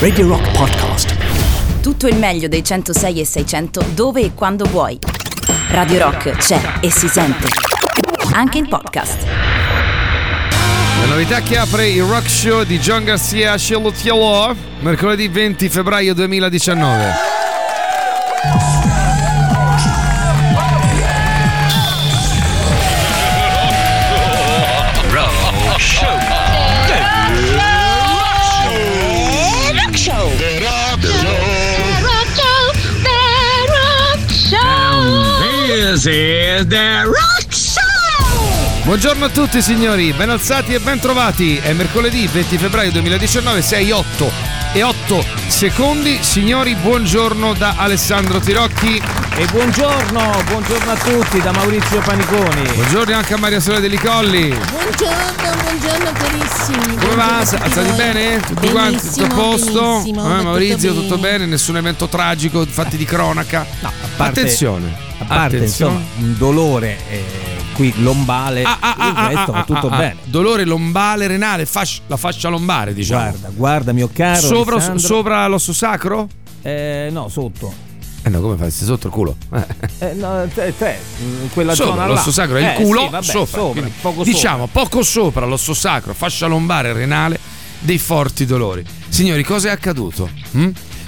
Radio Rock Podcast. Tutto il meglio dei 106 e 600 dove e quando vuoi. Radio Rock c'è e si sente anche in podcast. La novità che apre il rock show di John Garcia a Cielo mercoledì 20 febbraio 2019. The Rock Show! Buongiorno a tutti signori, ben alzati e ben trovati. È mercoledì 20 febbraio 2019, 6:08 e 8 secondi. Signori, buongiorno da Alessandro Tirocchi. E buongiorno a tutti da Maurizio Paniconi. Buongiorno anche a Maria Sola De Licolli. Buongiorno carissimi. Come va? Alzati bene? Tutti quanti? Tutto a posto? Maurizio, tutto bene? Nessun evento tragico, fatti di cronaca? No, a parte insomma un dolore qui lombale, il resto va tutto bene. Dolore lombale, renale, la fascia lombare, diciamo. Guarda mio caro sopra l'osso sacro? No, sotto. No, come fai? Sei sotto il culo? No, te quella sopra, zona là. L'osso sacro è il culo, sì, vabbè, sopra. Poco diciamo, sopra. Poco sopra l'osso sacro, fascia lombare e renale, dei forti dolori. Signori, cosa è accaduto?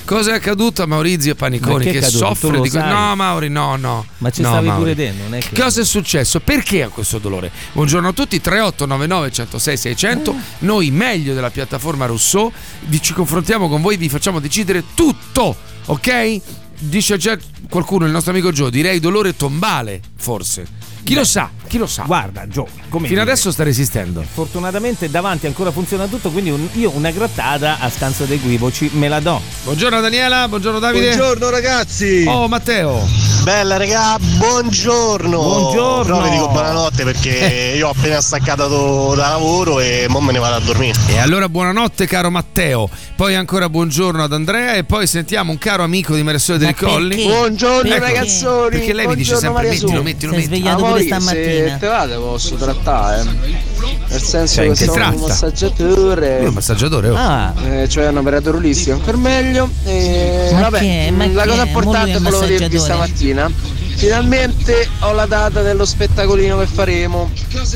Cosa è accaduto a Maurizio Paniconi che soffre di no, Mauri, no. Ma ci stavi pure dentro, non è che... Cosa è successo? Perché ha questo dolore? Buongiorno a tutti, 3899 106 600. Noi, meglio della piattaforma Rousseau, ci confrontiamo con voi, vi facciamo decidere tutto, ok? Dice già qualcuno, il nostro amico Joe, direi dolore tombale, forse. Chi lo sa? Guarda, Joe, come fino adesso sta resistendo. Fortunatamente davanti ancora funziona tutto, quindi io una grattata a stanza dei equivoci me la do. Buongiorno Daniela, buongiorno Davide. Buongiorno ragazzi. Oh Matteo. Bella regà, buongiorno. No, vi dico buonanotte perché io ho appena staccato da lavoro e mo me ne vado a dormire. E allora buonanotte caro Matteo. Poi ancora buongiorno ad Andrea e poi sentiamo un caro amico di Maria Sola De Licolli. Buongiorno ragazzoni. Perché lei mi dice sempre mettilo. Pure se te vado posso trattare nel senso che sono tratta? un massaggiatore cioè un operatore olistico per meglio vabbè, la cosa importante volevo dirvi stamattina: finalmente ho la data dello spettacolino che faremo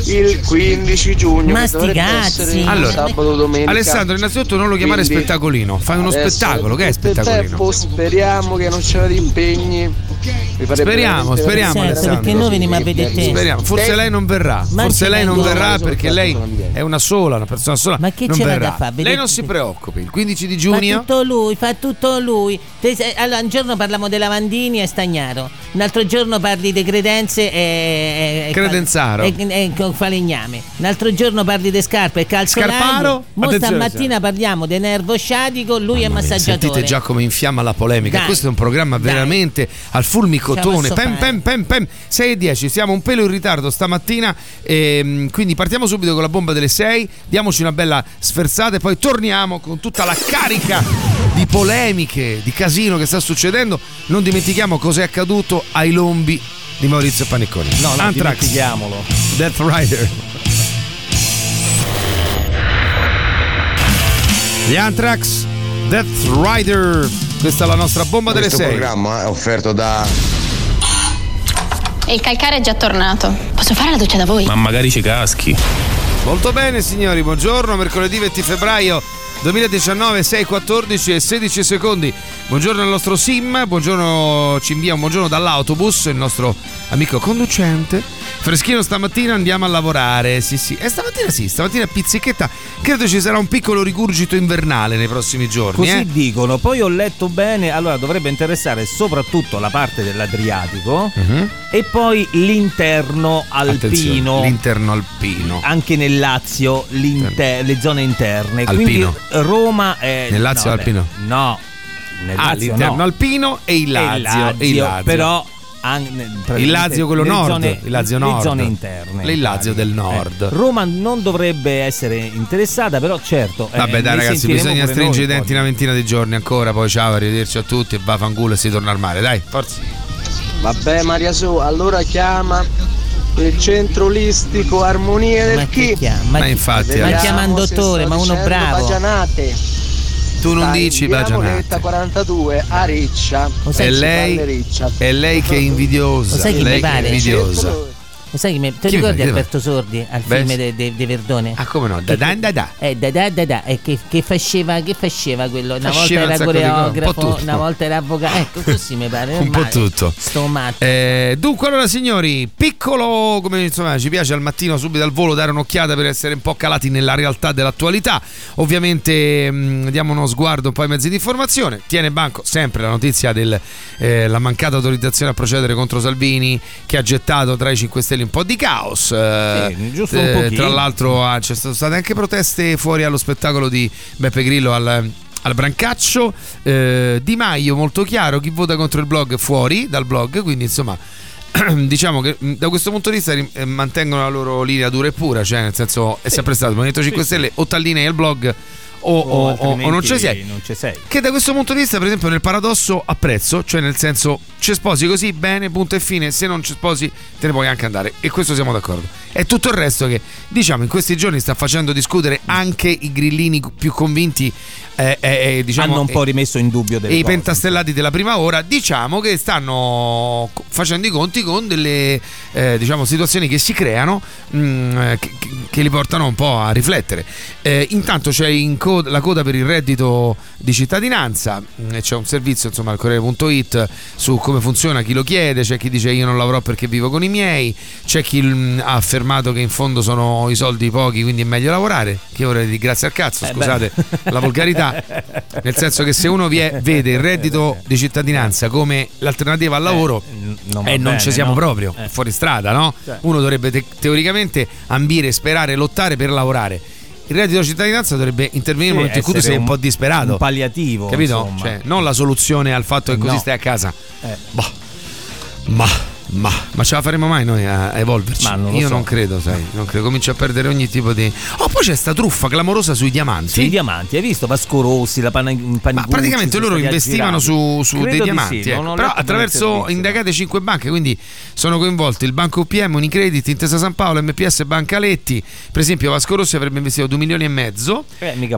il 15 giugno. Ma sti cazzi! Allora, sabato, domenica. Alessandro, innanzitutto non lo chiamare spettacolino, fai uno spettacolo, che è spettacolino? Tempo, speriamo che non c'era di impegni. Speriamo Alessandro, perché noi veniamo a vedere te. Speriamo, forse lei non verrà. Forse lei non verrà perché lei è una persona sola. Ma che non ce l'ha da fare? Lei non si preoccupi, il 15 di giugno fa tutto lui. Allora, un giorno parliamo dei lavandini e Stagnaro, un altro giorno parli di credenze e Credenzaro e falegname, un altro giorno parli di scarpe e Calzolano. Mo stamattina parliamo di nervo sciatico, lui è massaggiatore. Sentite già come infiamma la polemica. Dai, questo è un programma veramente al fulmicotone. Pem. 6:10, siamo un pelo in ritardo stamattina, quindi partiamo subito con la bomba delle 6, diamoci una bella sferzata e poi torniamo con tutta la carica di polemiche, di casino che sta succedendo. Non dimentichiamo cos'è accaduto ai lombi di Maurizio Paniconi. No, Anthrax, dimentichiamolo. Death Rider. Gli Anthrax, Death Rider. Questa è la nostra bomba delle 6. Questo programma è offerto da... E il calcare è già tornato. Posso fare la doccia da voi? Ma magari ci caschi. Molto bene signori, buongiorno. Mercoledì 20 febbraio 2019, 6:14 e 16 secondi. Buongiorno al nostro Sim. Buongiorno, ci invia un buongiorno dall'autobus, il nostro amico conducente. Freschino stamattina, andiamo a lavorare. Sì. E stamattina pizzichetta. Credo ci sarà un piccolo rigurgito invernale nei prossimi giorni. Così dicono. Poi ho letto bene. Allora dovrebbe interessare soprattutto la parte dell'Adriatico e poi l'interno alpino. Attenzione, l'interno alpino. Anche nel Lazio, le zone interne. Alpino. Quindi Roma è... Nel Lazio no, alpino? No. Nel Lazio, l'interno alpino e il Lazio. Però... il Lazio quello nord, zone, il Lazio nord, le zone interne, il Lazio del nord. Roma non dovrebbe essere interessata, però certo. Vabbè dai ragazzi, bisogna stringere i denti una ventina di giorni ancora, poi ciao, arrivederci a tutti e vaffanculo e si torna al mare, dai, forza. Vabbè Maria Su, allora chiama il centro olistico Armonia del Chi. Ma infatti, ma chiama un dottore, ma uno bravo. Bagianate. tu non dici bagianate. 42 a Riccia. È lei che è invidiosa. Lo sai che lei mi pare? Lo sai che mi... Ti ricordi Alberto Sordi al film di Verdone? Ah, come no? Che faceva quello? Una volta era coreografo, una volta era avvocato. Ecco, così mi pare. Un po' tutto. Sto matto. Dunque, allora, signori, piccolo, come insomma, ci piace al mattino subito al volo dare un'occhiata per essere un po' calati nella realtà dell'attualità. Ovviamente diamo uno sguardo un po' ai mezzi di informazione. Tiene banco sempre la notizia della mancata autorizzazione a procedere contro Salvini, che ha gettato tra i 5 Stelle un po' di caos, giusto un pochino. Tra l'altro ci sono state anche proteste fuori allo spettacolo di Beppe Grillo al Brancaccio. Di Maio molto chiaro: chi vota contro il blog fuori dal blog, quindi insomma diciamo che da questo punto di vista mantengono la loro linea dura e pura, cioè nel senso è sempre stato il Movimento 5 Stelle o t'allinei al blog o non ci sei. Che da questo punto di vista, per esempio, nel paradosso apprezzo, cioè nel senso ci sposi così bene, punto e fine, se non ci sposi te ne puoi anche andare, e questo siamo d'accordo. È tutto il resto che, diciamo, in questi giorni sta facendo discutere anche i grillini più convinti, diciamo, hanno un po' rimesso in dubbio delle cose. Pentastellati della prima ora, diciamo che stanno facendo i conti con delle diciamo situazioni che si creano, che li portano un po' a riflettere. Intanto c'è la coda per il reddito di cittadinanza, c'è un servizio insomma al Corriere.it su come funziona, chi lo chiede, c'è chi dice io non l'avrò perché vivo con i miei, c'è chi ha affermato che in fondo sono i soldi pochi quindi è meglio lavorare, che ora di grazie al cazzo, scusate la volgarità. Nel senso che se uno vede il reddito di cittadinanza come l'alternativa al lavoro non ci siamo, no? Proprio fuori strada, no? Cioè, uno dovrebbe teoricamente ambire, sperare, lottare per lavorare. Il reddito di cittadinanza dovrebbe intervenire nel momento in cui tu sei un po' disperato, un palliativo, capito? Cioè, non la soluzione al fatto che così stai a casa. Boh. Ma ce la faremo mai noi a evolverci? Non credo, sai, non credo. Comincio a perdere ogni tipo di... poi c'è sta truffa clamorosa sui diamanti. Sui diamanti, hai visto? Vasco Rossi, la Panicucci. Ma praticamente loro investivano su dei diamanti, sì, però attraverso indagate 5 banche, quindi sono coinvolti il Banco BPM, Unicredit, Intesa Sanpaolo, MPS e Banca Letti. Per esempio Vasco Rossi avrebbe investito 2,5 milioni.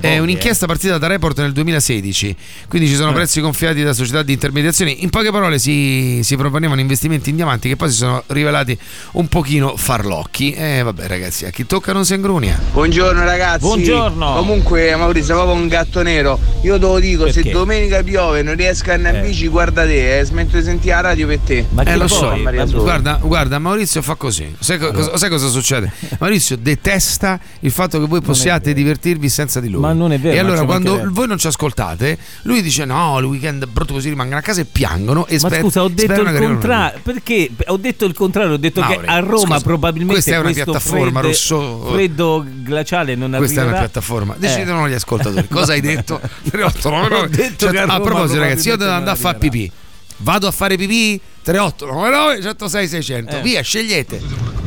È un'inchiesta partita da Report nel 2016, quindi ci sono prezzi gonfiati da società di intermediazione. In poche parole si proponevano investimenti in diamanti che poi si sono rivelati un pochino farlocchi. Vabbè ragazzi, a chi tocca non si ingrunia. Buongiorno ragazzi. Buongiorno. Comunque Maurizio, proprio un gatto nero. Io te lo dico, perché? Se domenica piove non riesco a andare in bici, guarda te, smetto di sentire la radio per te. Ma lo so, guarda Maurizio fa così. Sai cosa succede? Maurizio detesta il fatto che voi possiate divertirvi senza di lui. Ma non è vero. E allora quando voi non ci ascoltate, lui dice no, il weekend è brutto così, rimangono a casa e piangono. E scusa, ho detto il contrario. Perché? Ho detto il contrario, ho detto Mauri, che a Roma probabilmente questa è una piattaforma, Rousseau, freddo glaciale non arriverà. Questa è una piattaforma, decidono gli ascoltatori. Cosa hai detto? Ho detto che a proposito ragazzi, io devo andare a fare pipì, vado a fare pipì, 3899 106 600 via, scegliete.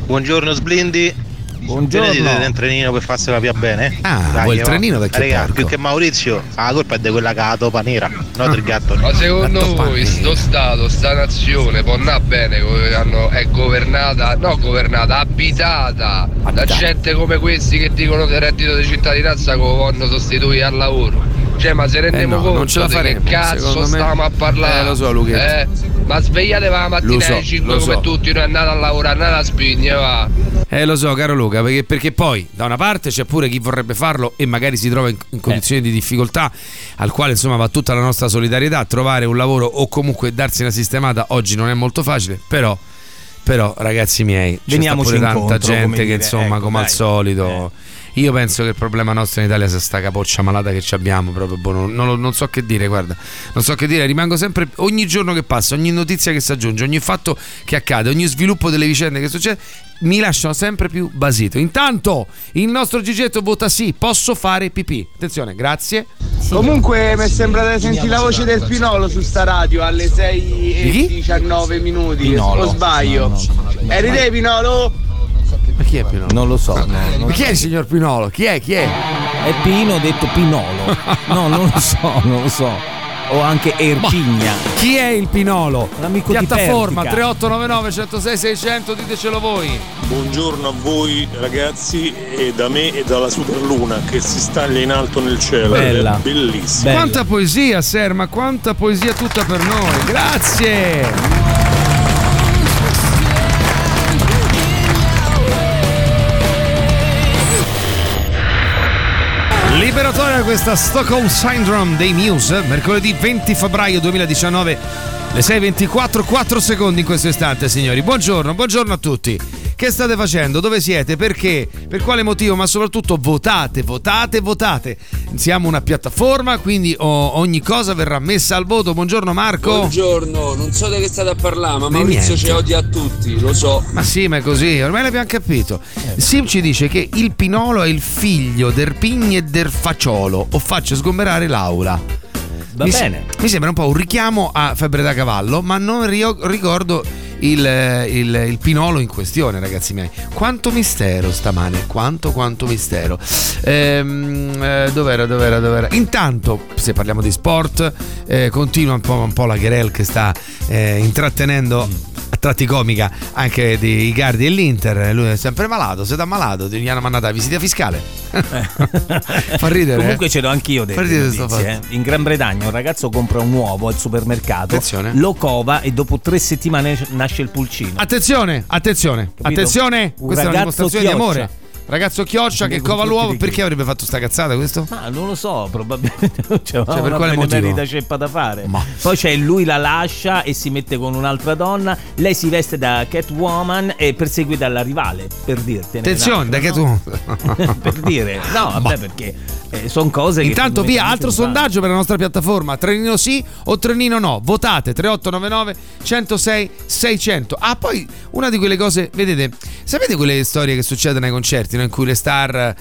Buongiorno Sblindi. Buongiorno. Tenete un trenino per farsela via bene. Dai, vuoi il trenino vecchio parco? Più che Maurizio, la colpa è di quella che ha la topa nera, non del gatto. Ma secondo voi sto stato, sta nazione può andare bene è governata, no governata, abitata da gente come questi che dicono del reddito di cittadinanza che vanno sostituire al lavoro? Cioè, ma se rendiamo conto di che cazzo stavamo a parlare? Lo so Luchetta. Ma svegliatevi la mattina alle 5 come tutti, non andate a lavorare, andate a spigna, va. Lo so caro Luca, perché poi da una parte c'è pure chi vorrebbe farlo e magari si trova in condizioni di difficoltà, al quale insomma va tutta la nostra solidarietà. Trovare un lavoro o comunque darsi una sistemata oggi non è molto facile, però ragazzi miei, veniamoci c'è tanta gente che insomma come al solito. Io penso che il problema nostro in Italia sia sta capoccia malata che ci abbiamo proprio, non so che dire, guarda, non so che dire, rimango sempre, ogni giorno che passa, ogni notizia che si aggiunge, ogni fatto che accade, ogni sviluppo delle vicende che succede mi lasciano sempre più basito. Intanto il nostro Gigetto vota sì, posso fare pipì. Attenzione, grazie. Sì, comunque mi è sembrata di sentire la voce del Pinolo su sta radio alle 6:19, o sbaglio? No. Eri te Pinolo? Ma chi è Pinolo? Non lo so. Ma chi è il signor Pinolo? Chi è? È Pino detto Pinolo. No, non lo so. o anche Ercigna. Chi è il Pinolo? L'amico piattaforma di 3899 106 600, ditecelo voi. Buongiorno a voi ragazzi, e da me e dalla Superluna che si staglia in alto nel cielo. Bella. È bellissima. Bella. Quanta poesia, Ser, ma quanta poesia tutta per noi. Grazie. Liberatoria questa Stockholm Syndrome dei Muse, mercoledì 20 febbraio 2019, le 6:24, 4 secondi in questo istante, signori. Buongiorno a tutti. Che state facendo? Dove siete? Perché? Per quale motivo? Ma soprattutto votate. Siamo una piattaforma, quindi ogni cosa verrà messa al voto. Buongiorno Marco. Buongiorno, non so di che state a parlare, ma Maurizio ci odia a tutti, lo so. Ma sì, ma è così, ormai l'abbiamo capito. Sim ci dice che il Pinolo è il figlio del Pigni e del Faciolo, o faccio sgomberare l'aula. Va bene. Mi sembra un po' un richiamo a Febbre da Cavallo, ma non ricordo il Pinolo in questione, ragazzi miei. Quanto mistero stamane, quanto mistero. Dov'era? Intanto, se parliamo di sport, continua un po' la querel che sta intrattenendo a tratti comica anche di Icardi e l'Inter. Lui è sempre malato, se dà malato gli hanno mandato la visita fiscale. Fa ridere. Comunque ce l'ho anch'io dentro. In Gran Bretagna un ragazzo compra un uovo al supermercato, lo cova e dopo 3 settimane nasce il pulcino. Attenzione. Capito? Attenzione, un questa è una dimostrazione di amore. Ragazzo chioccia che cova l'uovo, perché avrebbe fatto sta cazzata questo? Ma non lo so, probabilmente per quale motivo? Merita ceppa da fare. Ma. Poi c'è lui, la lascia e si mette con un'altra donna, lei si veste da Catwoman e perseguita la rivale, per dirtene. Attenzione, da Catwoman. Per dire. No, vabbè, perché sono cose che intanto via, altro sondaggio per la nostra piattaforma, trenino sì o trenino no. Votate 3899 106 600. Ah, poi una di quelle cose, vedete, sapete quelle storie che succedono ai concerti? In cui le star,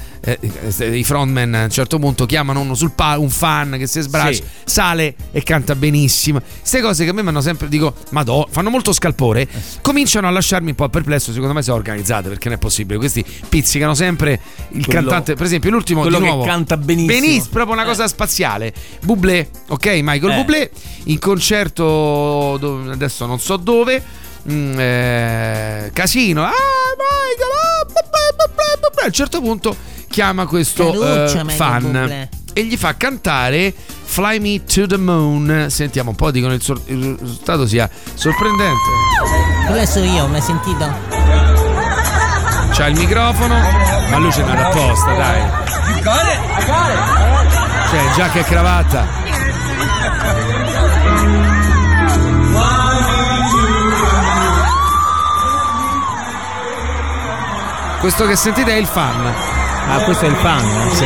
i frontman a un certo punto chiamano uno sul un fan che si sbraccia, sale e canta benissimo. Queste cose che a me mi hanno sempre, dico, fanno molto scalpore. Cominciano a lasciarmi un po' perplesso. Secondo me sono organizzate, perché non è possibile. Questi pizzicano sempre il cantante. Per esempio, l'ultimo quello di nuovo che canta benissimo, proprio una cosa spaziale. Bublé, ok, Michael Bublé in concerto adesso non so dove. Casino. A un certo punto chiama questo fan e gli fa cantare Fly Me to the Moon. Sentiamo un po', dicono il risultato sia sorprendente. Quello so io, mi hai sentito? C'ha il microfono, ma lui ce n'è apposta, dai. Cioè, giacca e cravatta. Questo che sentite è il fan. Ah, questo è il fan. Sì.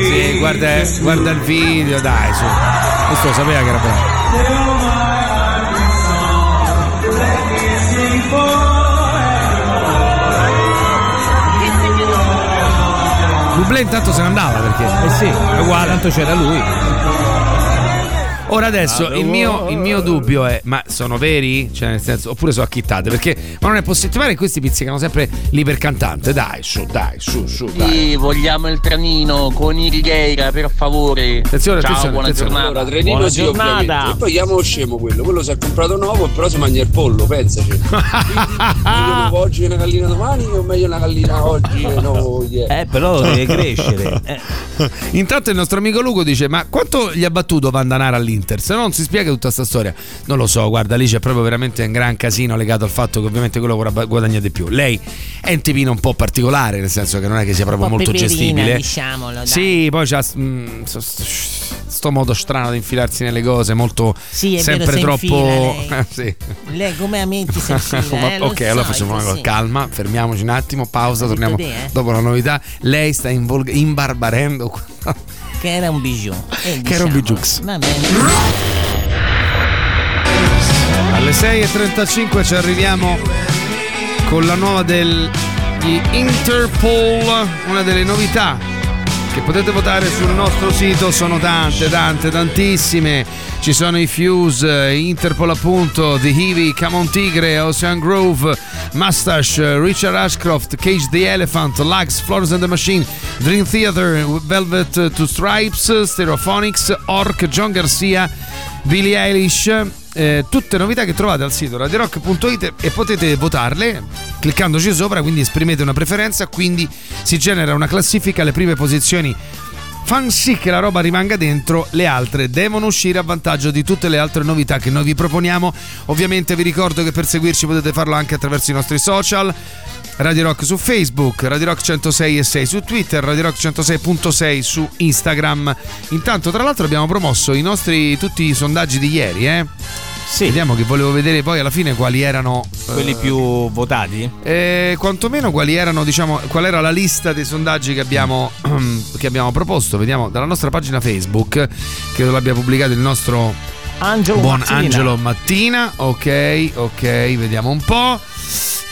Sì, guarda il video, dai, su. Questo lo sapeva che era bello. Bublé intanto se ne andava, perché è uguale, tanto c'era lui. Ora adesso il mio dubbio è: ma sono veri? Cioè, nel senso, oppure sono acchittate? Perché ma non è possibile che questi pizzicano sempre l'ipercantante. Dai, su. Dai. Sì, vogliamo il trenino con il Gheira, per favore. Attenzione, buona giornata. Allora, trenino buona giornata. E poi chiamo scemo quello si è comprato un uovo e però si mangia il pollo, pensaci. Meglio oggi una gallina domani o meglio una gallina oggi? No, yeah. Però deve crescere. Intanto il nostro amico Lugo dice: ma quanto gli ha battuto Vandanara all'Inter? Se no non si spiega tutta sta storia. Non lo so, guarda, lì c'è proprio veramente un gran casino legato al fatto che ovviamente quello guadagna di più. Lei è un tipino un po' particolare, nel senso che non è che sia proprio molto gestibile, diciamolo, dai. Sì, poi c'ha sto modo strano di infilarsi nelle cose, molto sempre vero, troppo infila, lei. Lei come amici si infila, ok, allora facciamo una cosa, calma, fermiamoci un attimo, pausa, torniamo dopo la novità. Lei sta imbarbarendo che era un bijou, va bene. Alle 6:35 ci arriviamo con la nuova degli Interpol, una delle novità che potete votare sul nostro sito, sono tantissime. Ci sono i Fuse, Interpol appunto, The Heavy, Come on Tigre, Ocean Grove, Mustache, Richard Ashcroft, Cage the Elephant, Lux, Florence and the Machine, Dream Theater, Velvet to Stripes, Stereophonics, Orc, John Garcia, Billie Eilish. Tutte novità che trovate al sito radiorock.it e potete votarle cliccandoci sopra, quindi esprimete una preferenza, quindi si genera una classifica. Le prime posizioni fan sì che la roba rimanga dentro, le altre devono uscire a vantaggio di tutte le altre novità che noi vi proponiamo. Ovviamente vi ricordo che per seguirci potete farlo anche attraverso i nostri social. Radio Rock su Facebook, Radio Rock 106.6 su Twitter, Radio Rock 106.6 su Instagram. Intanto, tra l'altro, abbiamo promosso i nostri tutti i sondaggi di ieri, Sì. Vediamo, che volevo vedere poi alla fine quali erano quelli più votati. Quantomeno quali erano, diciamo, qual era la lista dei sondaggi che abbiamo proposto. Vediamo dalla nostra pagina Facebook, credo l'abbia pubblicato il nostro Angelo Mattina. Ok,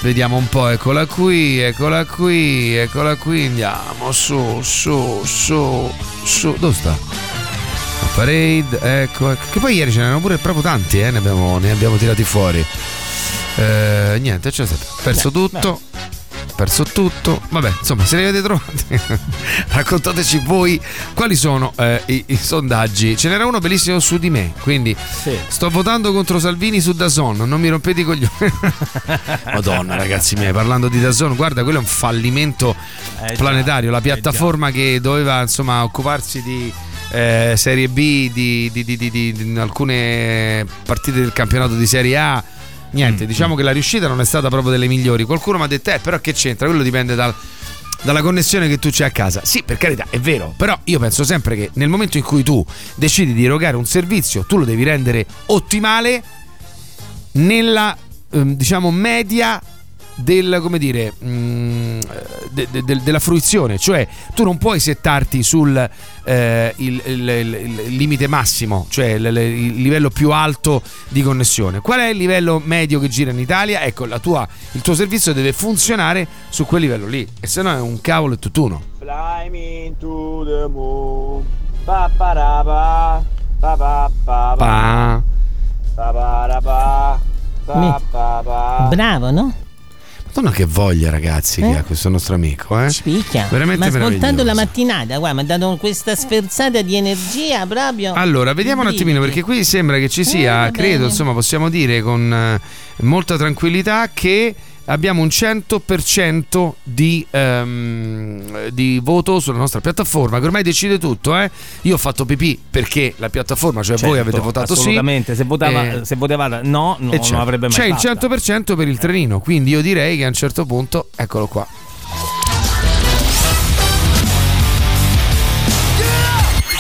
vediamo un po', eccola qui, andiamo su. Dove sta? Parade, ecco, che poi ieri ce n'erano pure proprio tanti, ne abbiamo tirati fuori. Niente, cioè, perso tutto. Vabbè, insomma, se li avete trovati raccontateci voi quali sono i sondaggi. Ce n'era uno bellissimo su di me, quindi sì. Sto votando contro Salvini su Dazon, non mi rompete i coglioni. Madonna, ragazzi miei, parlando di Dazon, guarda, quello è un fallimento planetario, la piattaforma che doveva, insomma, occuparsi di Serie B, di alcune partite del campionato di Serie A. Niente, diciamo che la riuscita non è stata proprio delle migliori. Qualcuno mi ha detto, però che c'entra? Quello dipende dalla connessione che tu c'hai a casa. Sì, per carità, è vero, però io penso sempre che nel momento in cui tu decidi di erogare un servizio, tu lo devi rendere ottimale nella, diciamo, media del, come dire, della fruizione. Cioè tu non puoi settarti sul il limite massimo, cioè il livello più alto di connessione. Qual è il livello medio che gira in Italia? Ecco, il tuo servizio deve funzionare su quel livello lì, e se no è un cavolo e tutt'uno. Fly me to the moon, pa pa ra pa pa pa pa pa ra pa pa pa pa. Bravo, no? Madonna, che voglia, ragazzi, che ha questo nostro amico, Spicchia. Veramente, ma ascoltando la mattinata, guarda, mi ha dato questa sferzata di energia proprio. Allora, vediamo un attimino, perché qui sembra che ci sia, credo, insomma, possiamo dire con molta tranquillità che abbiamo un 100% di voto sulla nostra piattaforma, che ormai decide tutto, Io ho fatto pipì perché la piattaforma, cioè certo, voi avete votato assolutamente. Sì. Assolutamente, se votava no, non avrebbe mai fatto. C'è il 100% per il trenino, quindi io direi che a un certo punto, eccolo qua.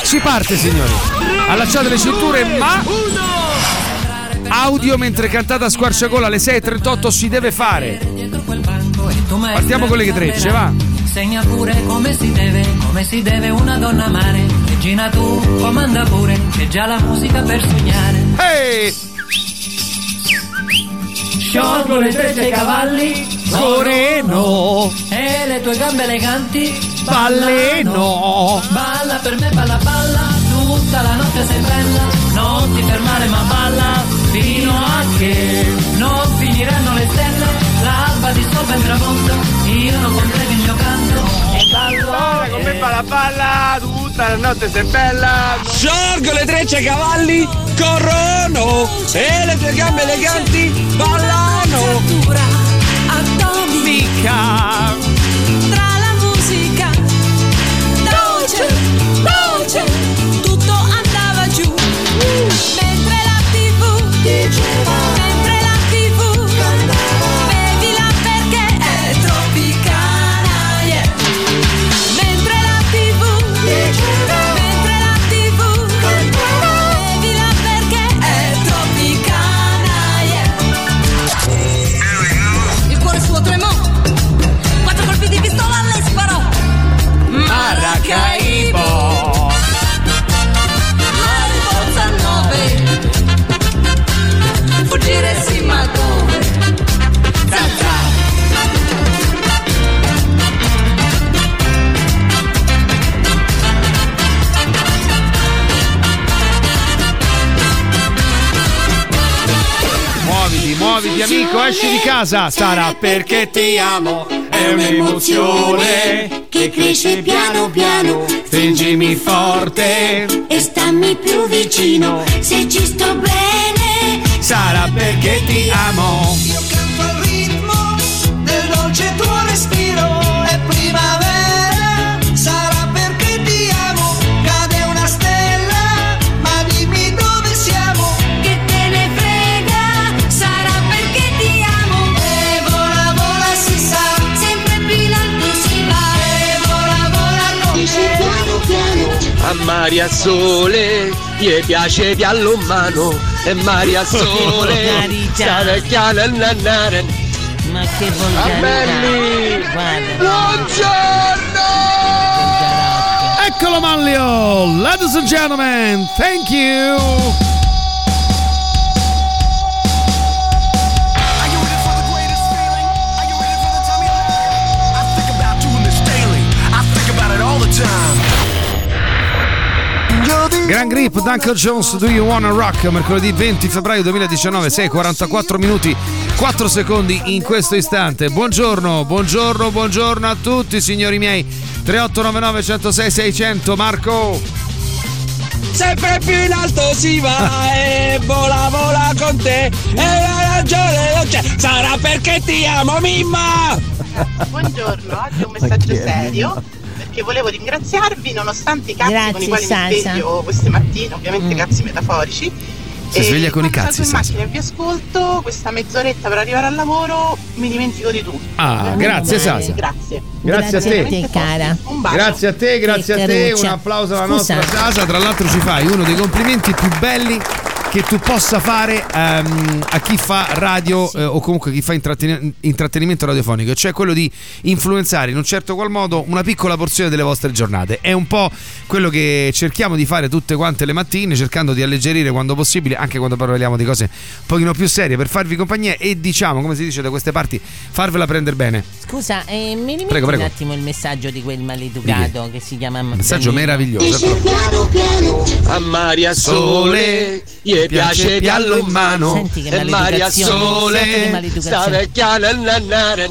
Si parte, signori. Allacciate le cinture, ma audio mentre cantata squarciagola alle 6:38 si deve fare. Partiamo con le trecce, va. Segna pure come si deve una donna amare. Regina tu, comanda pure, c'è già la musica per sognare. Ehi! Sciolgo le trecce ai cavalli, moreno, e le tue gambe eleganti, balleno. Balla per me, balla, balla, tutta la notte sei bella, non ti fermare ma balla, fino a che non finiranno le stelle, l'alba di sopra il tramonto, io non comprendo il mio canto. Balla come balla, balla, tutta la notte sei bella. Sciolgo le trecce ai cavalli, corrono, e le tue gambe eleganti ballano. Atomica, tra la musica dolce, dolce, tutto andava giù. Mentre la TV vedila perché è tropicana, yeah. Mentre la TV vedila perché è tropicana, yeah. Il cuore suo tremò, 4 colpi di pistola le sparò. Maracaibo, muoviti amico, esci di casa. Sarà perché ti amo, è un'emozione che cresce piano piano. Stringimi forte e stammi più vicino, se ci sto bene. Sarà perché ti amo. Io canto al ritmo del dolce tuo respiro, è primavera. Sarà perché ti amo, cade una stella, ma dimmi dove siamo, che te ne frega. Sarà perché ti amo, e vola vola si sa, sempre più l'alto si va, e vola vola con te, piano piano. A Maria Sole gli piace piallo mano, e Maria Sole sarà chiara nannare. Ma che volgarità, buongiorno, eccolo Manlio, ladies and gentlemen, thank you. Gran Grip, Duncan Jones, Do You Wanna Rock, mercoledì 20 febbraio 2019, 6:44 minuti 4 secondi in questo istante. Buongiorno, buongiorno, buongiorno a tutti signori miei. 3899 106 600, Marco. Sempre più in alto si va e vola vola con te, e la ragione non c'è. Sarà perché ti amo, Mimma. Buongiorno, oggi un messaggio serio, che volevo ringraziarvi nonostante i cazzi. Grazie, con i quali Salsa. Mi sveglio questa mattina, ovviamente cazzi metaforici. Si sveglia con i cazzi. In macchina e vi ascolto questa mezz'oretta per arrivare al lavoro, mi dimentico di tutto. Ah, grazie Salsa. Grazie a te cara. Un bacio. Grazie a te, un applauso alla nostra Salsa. Tra l'altro ci fai uno dei complimenti più belli che tu possa fare a chi fa radio o comunque chi fa intrattenimento radiofonico, cioè quello di influenzare in un certo qual modo una piccola porzione delle vostre giornate. È un po' quello che cerchiamo di fare tutte quante le mattine, cercando di alleggerire quando possibile, anche quando parliamo di cose un pochino più serie, per farvi compagnia e, diciamo, come si dice da queste parti, farvela prendere bene. Scusa, mi rimetti prego. Un attimo il messaggio di quel maleducato che si chiama Matteo. Messaggio meraviglioso. A Maria Sole piace piallo in mano, e Maria Sole sta vecchia nannare.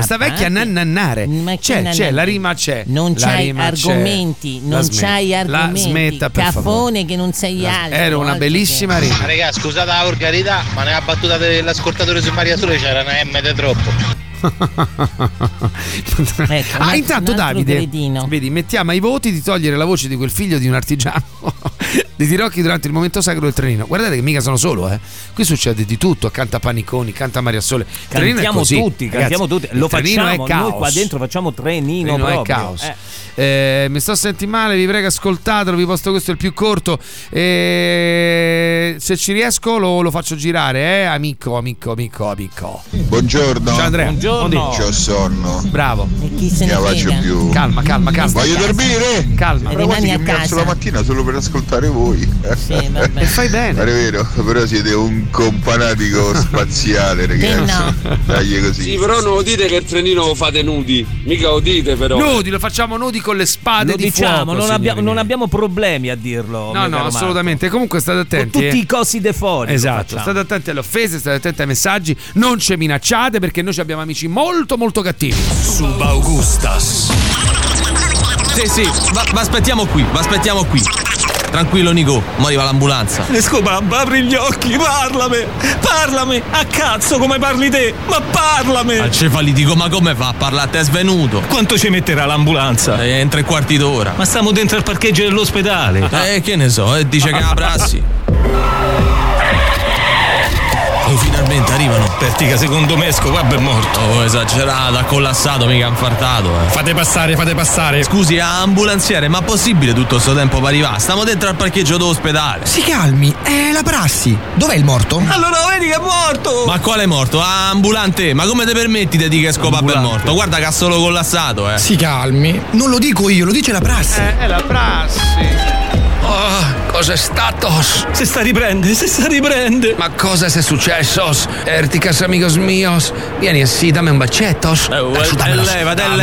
Sta vecchia nannare. C'è la rima, c'è. Non c'hai argomenti, La smetta, per favore. Cafone che non sei altro. Era una bellissima rima. Ma raga, scusate la volgarità, ma nella battuta dell'ascoltatore su Maria Sole c'era una M di troppo. Ecco, intanto Davide credino. Vedi, mettiamo ai voti di togliere la voce di quel figlio di un artigiano di Tirocchi durante il momento sacro del trenino. Guardate che mica sono solo, qui succede di tutto. Accanto a Paniconi, accanto a Maria Sole, cantiamo tutti. Lo facciamo, noi qua dentro facciamo trenino proprio. È caos. Mi sto sentendo male, vi prego ascoltatelo, vi posto questo è il più corto, se ci riesco lo faccio girare, amico. Buongiorno. Ciao Andrea. Buongiorno. C'ho sonno. Bravo. E chi se ne frega? Più. Calma. Voglio dormire. Calma. Rimani a casa. Mi alzo la mattina solo per ascoltare voi. Sì, vabbè. E fai bene. Ma è vero, però siete un companatico spaziale, ragazzi. No. Dai così. Sì, però non lo dite che il trenino lo fate nudi. Mica lo dite però. Nudi, lo facciamo nudi con le spade di fuoco. Non abbiamo problemi a dirlo. No, assolutamente. Comunque state attenti. Con tutti i cosi de fuori. Esatto. State attenti alle offese, state attenti ai messaggi. Non ci minacciate, perché noi ci abbiamo amici molto molto cattivi. Sub Augustas. Sì, v'aspettiamo qui. Tranquillo Nico, mo arriva l'ambulanza. Scopabba, apri gli occhi, parlami, a cazzo come parli te, ma parlami. Al cefali dico, ma come fa a parlare, te svenuto? Quanto ci metterà l'ambulanza? In 3/4 d'ora. Ma stiamo dentro al parcheggio dell'ospedale. Che ne so, dice che è la prassi. Finalmente arrivano. Pertica, secondo me Scopab è morto. Esagerato, ha collassato, mica infartato. Fate passare. Scusi, ambulanziere, ma possibile tutto sto tempo per arrivare? Stiamo dentro al parcheggio d'ospedale. Si calmi, è la prassi. Dov'è il morto? Allora vedi che è morto. Ma quale è morto? Ambulante. Ma come te permetti di dire che Scopab è morto? Guarda che ha solo collassato. Si calmi. Non lo dico io, lo dice la prassi. È la prassi. Cos'è stato? Se sta riprende. Ma cosa è successo? Erticas, amigos mios. Vieni sì, dammi un bacetto. Dammi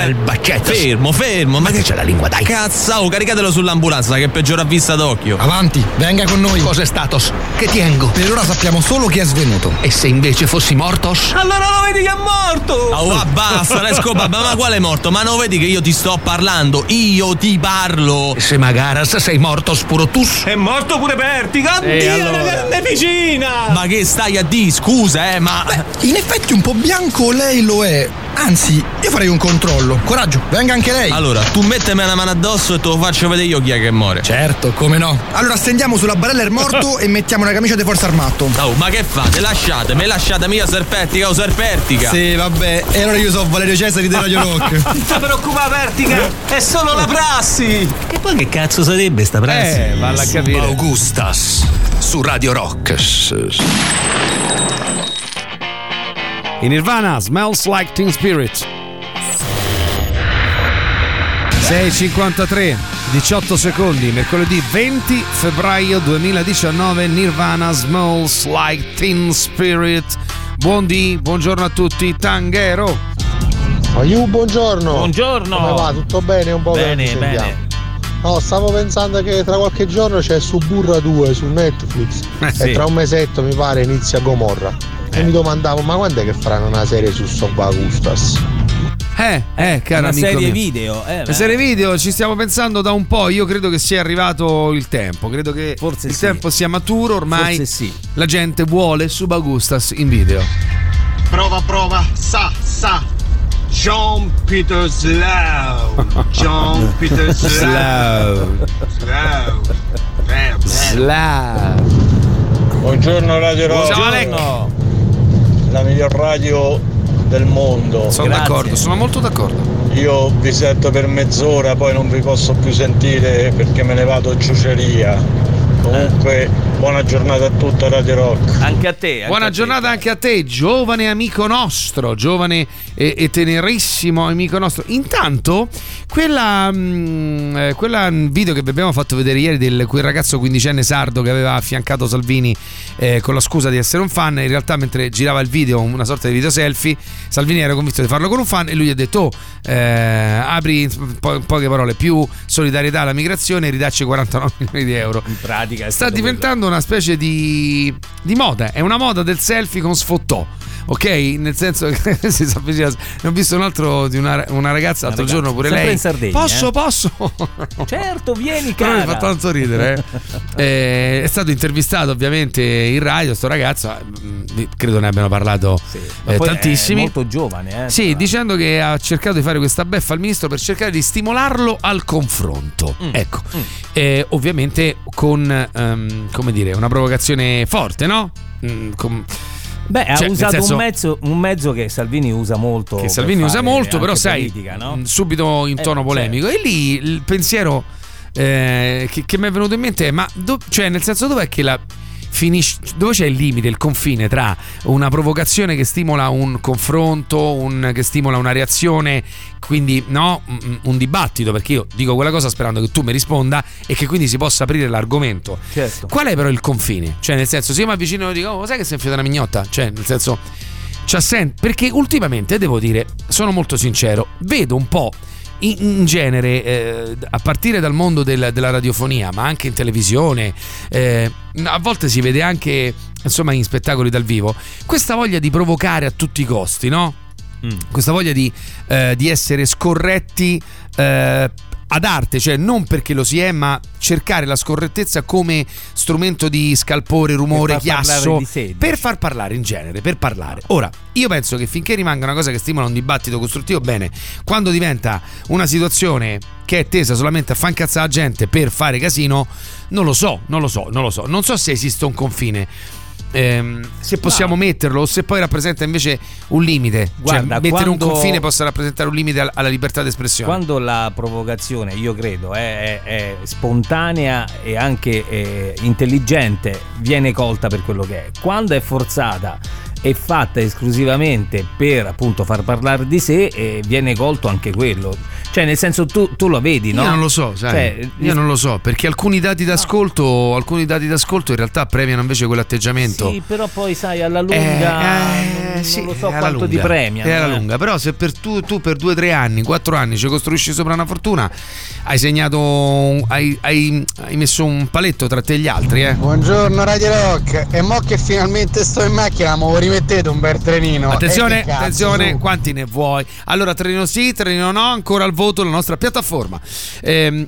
il bacetto. Fermo. Ma che c'è la lingua, dai? Cazzo, caricatelo sull'ambulanza che peggiora vista d'occhio. Avanti, venga con noi. Cos'è stato? Che tengo? Per ora sappiamo solo chi è svenuto. E se invece fossi morto? Allora lo vedi che è morto. Oh, basta, Rescopa. Ma quale è morto? Ma non vedi che io ti sto parlando? Io ti parlo. E se magari sei morto spuro tu? È morto pure Pertica. Oddio, allora. Una grande vicina. Ma che stai a di? Scusa, ma... Beh, in effetti un po' bianco lei lo è. Anzi, io farei un controllo. Coraggio, venga anche lei. Allora, tu mettemi una mano addosso e te lo faccio vedere io chi è che muore. Certo, come no. Allora stendiamo sulla barella il morto e mettiamo una camicia di forza armato. Oh, ma che fate? Lasciatemi io Serpertica o Serpertica. Sì, vabbè. E allora io so Valerio Cesari di Radio Rock. Non ti preoccupare, Pertica, è solo la prassi. E poi che cazzo sarebbe sta prassi? Valla a capire. Augustas su Radio Rock. In Nirvana, Smells Like Teen Spirit. 6:53, 18 secondi, mercoledì 20 febbraio 2019, Nirvana, Smells Like Teen Spirit. Buongiorno a tutti, Tanghero. Aiù, buongiorno. Buongiorno. Come va? Tutto bene? Un po' bene. No, stavo pensando che tra qualche giorno c'è Suburra 2 su Netflix. Sì. E tra un mesetto mi pare inizia Gomorra. E mi domandavo, ma quando è che faranno una serie su Soba Gustas? Cara amico, una serie video. Una serie video, ci stiamo pensando da un po'. Io credo che sia arrivato il tempo. Credo che forse tempo sia maturo ormai. Forse sì. La gente vuole Soba Gustas in video. Prova. Sa. John Peter Sloan. Sloan. Buongiorno Radio Rock. Ciao Alec. La miglior radio del mondo. Sono d'accordo, sono molto d'accordo. Io vi sento per mezz'ora, poi non vi posso più sentire perché me ne vado a ciuceria. Comunque, buona giornata a tutta Radio Rock. Anche a te. Buona giornata anche a te, giovane amico nostro, giovane e tenerissimo amico nostro. Intanto, quella video che vi abbiamo fatto vedere ieri di quel ragazzo quindicenne sardo che aveva affiancato Salvini con la scusa di essere un fan, in realtà mentre girava il video, una sorta di video selfie, Salvini era convinto di farlo con un fan e lui ha detto apri in poche parole più solidarietà alla migrazione e ridacci 49 milioni di euro. In pratica sta diventando una specie di moda, è una moda del selfie con sfottò, ok? Nel senso che si avvicina. Ne ho visto un altro di una ragazza l'altro giorno, pure sempre lei in Sardegna, posso? Certo, vieni cara. Mi ha fatto tanto ridere È stato intervistato ovviamente in radio sto ragazzo, credo ne abbiano parlato tantissimi, è molto giovane sì, dicendo che ha cercato di fare questa beffa al ministro per cercare di stimolarlo al confronto ovviamente con come dire, una provocazione forte, no? Ha usato senso, un mezzo che Salvini usa molto. Che Salvini usa molto, però politica, sai, no? Subito in tono polemico. E lì il pensiero che mi è venuto in mente è: dov'è che la finisce? Dove c'è il limite, il confine tra una provocazione che stimola un confronto, che stimola una reazione, quindi no, un dibattito, perché io dico quella cosa sperando che tu mi risponda e che quindi si possa aprire l'argomento. Certo. Qual è però il confine? Cioè nel senso, se io mi avvicino e dico sai che sei infiata una mignotta? Cioè nel senso perché ultimamente devo dire, sono molto sincero, vedo un po' in genere a partire dal mondo della radiofonia, ma anche in televisione a volte si vede anche insomma in spettacoli dal vivo questa voglia di provocare a tutti i costi, no? Questa voglia di essere scorretti ad arte, cioè non perché lo si è, ma cercare la scorrettezza come strumento di scalpore, rumore, chiasso, per far parlare in genere, per parlare. Ora, io penso che finché rimanga una cosa che stimola un dibattito costruttivo, bene, quando diventa una situazione che è tesa solamente a fan cazzare la gente per fare casino, non lo so. Non so se esiste un confine. Se possiamo metterlo o se poi rappresenta invece un limite. Guarda, cioè mettere un confine possa rappresentare un limite alla libertà d'espressione. Quando la provocazione, io credo, è spontanea e anche intelligente, viene colta per quello che è. Quando è forzata e fatta esclusivamente per appunto far parlare di sé, viene colto anche quello. Cioè, nel senso, tu lo vedi, no? Io non lo so, sai. Cioè, io non lo so, perché alcuni dati d'ascolto, no, alcuni dati d'ascolto in realtà premiano invece quell'atteggiamento. Sì, però poi sai, alla lunga non sì, lo so quanto lunga, ti premia. È alla lunga, però se per tu per 2-3 anni, 4 anni ci costruisci sopra una fortuna, hai segnato, hai messo un paletto tra te e gli altri, eh. Buongiorno Radio Rock, e mo che finalmente sto in macchina, mo rimettete un bel trenino. Attenzione, attenzione, quanti ne vuoi? Allora, trenino sì, trenino no, ancora al voto la nostra piattaforma.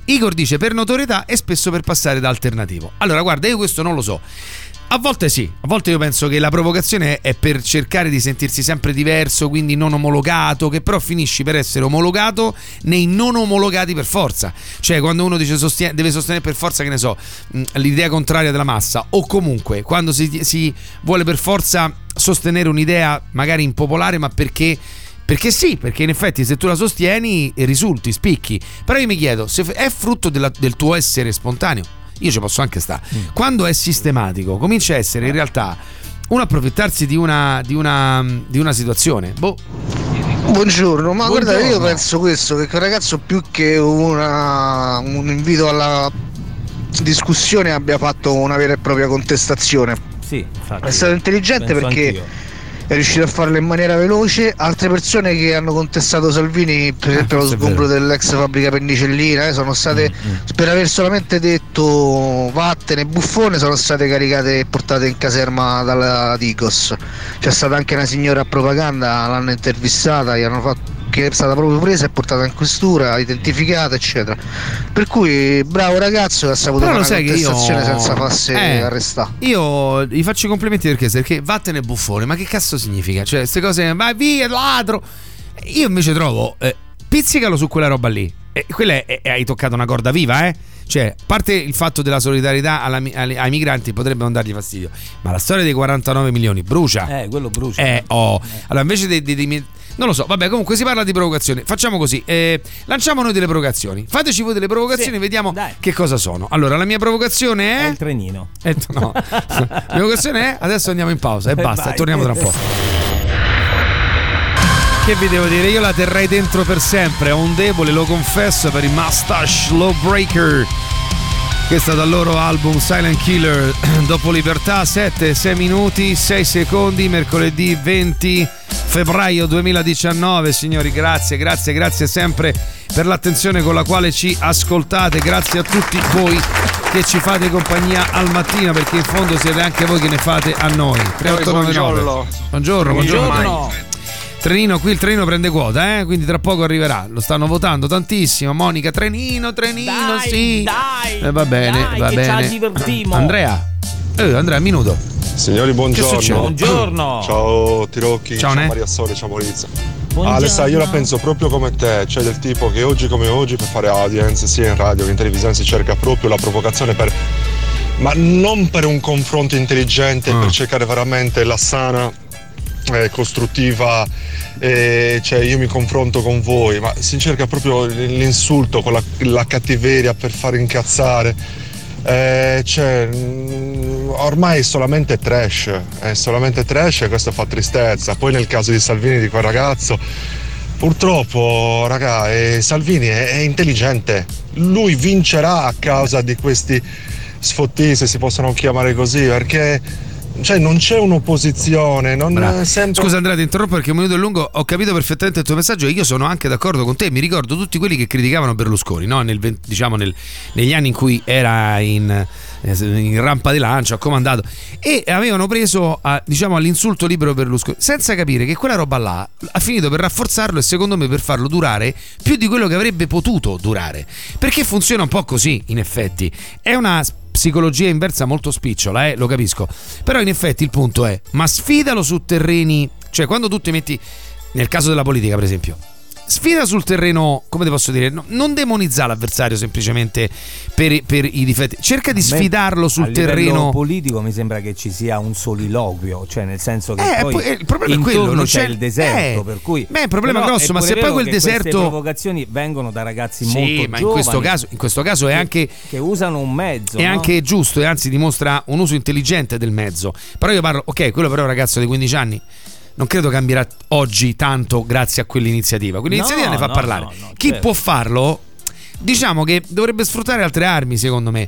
Igor dice per notorietà e spesso per passare da alternativo. Allora, guarda, io questo non lo so. A volte sì, a volte io penso che la provocazione è per cercare di sentirsi sempre diverso, quindi non omologato, che però finisci per essere omologato nei non omologati per forza. Cioè, quando uno dice deve sostenere per forza, che ne so, l'idea contraria della massa, o comunque quando si vuole per forza sostenere un'idea magari impopolare, ma perché sì, perché in effetti se tu la sostieni risulti, spicchi. Però io mi chiedo, se è frutto del tuo essere spontaneo, io ci posso anche stare. Quando è sistematico, comincia a essere in realtà uno approfittarsi di una situazione. Boh. Buongiorno, ma buongiorno. Guarda, io penso questo, che quel ragazzo più che un invito alla discussione abbia fatto una vera e propria contestazione. Sì, infatti, è stato intelligente perché anch'io. È riuscito a farlo in maniera veloce. Altre persone che hanno contestato Salvini, per esempio lo sgombro dell'ex fabbrica Pennicellina, sono state per aver solamente detto vattene buffone, sono state caricate e portate in caserma dalla Digos. C'è stata anche una signora a propaganda, l'hanno intervistata, gli hanno fatto, che è stata proprio presa e portata in questura, identificata, eccetera. Per cui bravo ragazzo che ha saputo fare una contestazione senza farsi arrestare. Io gli faccio i complimenti perché vattene buffone, ma che cazzo significa? Cioè, queste cose, vai via ladro. Io invece trovo pizzicalo su quella roba lì. Quella hai toccato una corda viva, eh? Cioè, a parte il fatto della solidarietà ai migranti, potrebbe non dargli fastidio, ma la storia dei 49 milioni brucia. Quello brucia. Allora, invece dei non lo so, vabbè, comunque si parla di provocazione. Facciamo così, lanciamo noi delle provocazioni. Fateci voi delle provocazioni, sì, vediamo dai, che cosa sono. Allora, la mia provocazione è il trenino. No. La provocazione è adesso andiamo in pausa e basta, vai. Torniamo tra un po'. Che vi devo dire? Io la terrei dentro per sempre. Ho un debole, lo confesso, per i Mustache, Lawbreaker. Questo dal loro album Silent Killer. Dopo Libertà, 7-6 minuti, 6 secondi, mercoledì 20 febbraio 2019. Signori, grazie sempre per l'attenzione con la quale ci ascoltate. Grazie a tutti voi che ci fate compagnia al mattino, perché in fondo siete anche voi che ne fate a noi. 3899. Buongiorno. Trenino, qui il trenino prende quota, quindi tra poco arriverà. Lo stanno votando tantissimo. Monica, trenino, dai, sì. Dai, va bene. Ci divertiamo. Andrea, minuto. Signori, buongiorno. Ciao Tirocchi, ciao Maria Sola, ciao Maurizio. Alessandro, io la penso proprio come te, cioè del tipo che oggi come oggi per fare audience sia in radio che in televisione si cerca proprio la provocazione per... ma non per un confronto intelligente, per cercare veramente la sana... costruttiva, cioè io mi confronto con voi, ma si cerca proprio l'insulto con la cattiveria per far incazzare, cioè ormai è solamente trash, e questo fa tristezza. Poi nel caso di Salvini, di quel ragazzo, purtroppo raga, Salvini è intelligente, lui vincerà a causa di questi sfottì, se si possono chiamare così, perché cioè non c'è un'opposizione, non sempre... Scusa Andrea, ti interrompo perché un minuto è lungo. Ho capito perfettamente il tuo messaggio e io sono anche d'accordo con te. Mi ricordo tutti quelli che criticavano Berlusconi, no? Negli anni in cui era in rampa di lancio, ha comandato, e avevano preso all'insulto libero Berlusconi, senza capire che quella roba là ha finito per rafforzarlo e secondo me per farlo durare più di quello che avrebbe potuto durare, perché funziona un po' così. In effetti è una psicologia inversa molto spicciola, lo capisco, però in effetti il punto è, ma sfidalo su terreni, cioè quando tu ti metti, nel caso della politica per esempio, sfida sul terreno, come ti posso dire, no, non demonizzare l'avversario semplicemente per i difetti, cerca di sfidarlo sul terreno politico. Mi sembra che ci sia un soliloquio, cioè nel senso che poi il problema è quello, non c'è il deserto, per cui è un problema grosso, ma se poi quel deserto, queste provocazioni vengono da ragazzi molto giovani, ma in questo caso è anche che usano un mezzo, è anche giusto, e anzi dimostra un uso intelligente del mezzo. Però io parlo, ok, quello però è un ragazzo di 15 anni, non credo cambierà oggi tanto grazie a quell'iniziativa. Quell'iniziativa ne fa parlare. Chi certo. può farlo, diciamo che dovrebbe sfruttare altre armi, secondo me.